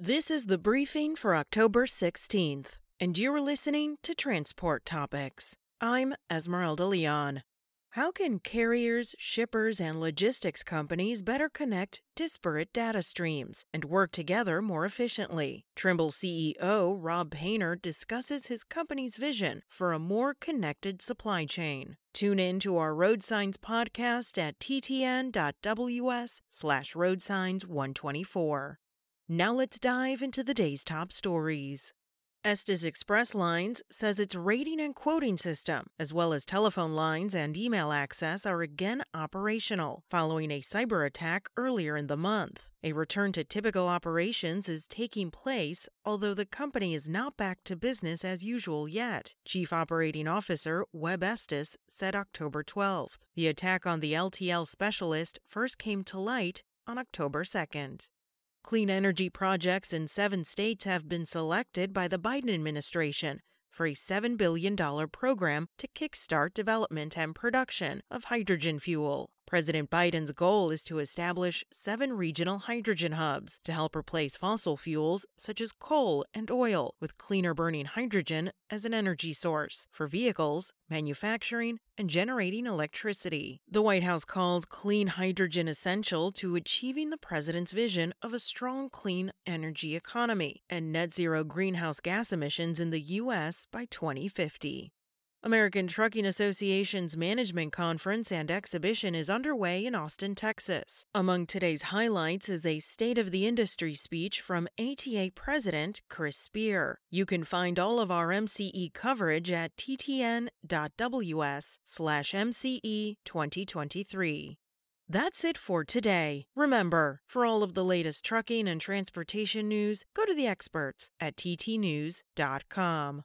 This is the briefing for October 16th, and you're listening to Transport Topics. I'm Esmeralda Leon. How can carriers, shippers, and logistics companies better connect disparate data streams and work together more efficiently? Trimble CEO Rob Painter discusses his company's vision for a more connected supply chain. Tune in to our Road Signs podcast at ttn.ws/roadsigns124. Now let's dive into the day's top stories. Estes Express Lines says its rating and quoting system, as well as telephone lines and email access, are again operational following a cyber attack earlier in the month. A return to typical operations is taking place, although the company is not back to business as usual yet, Chief Operating Officer Webb Estes said October 12th. The attack on the LTL specialist first came to light on October 2nd. Clean energy projects in 7 states have been selected by the Biden administration for a $7 billion program to kickstart development and production of hydrogen fuel. President Biden's goal is to establish 7 regional hydrogen hubs to help replace fossil fuels such as coal and oil with cleaner-burning hydrogen as an energy source for vehicles, manufacturing, and generating electricity. The White House calls clean hydrogen essential to achieving the president's vision of a strong, clean energy economy and net zero greenhouse gas emissions in the U.S. by 2050. American Trucking Association's management conference and exhibition is underway in Austin, Texas. Among today's highlights is a State of the Industry speech from ATA President Chris Spear. You can find all of our MCE coverage at ttn.ws/mce2023. That's it for today. Remember, for all of the latest trucking and transportation news, go to the experts at ttnews.com.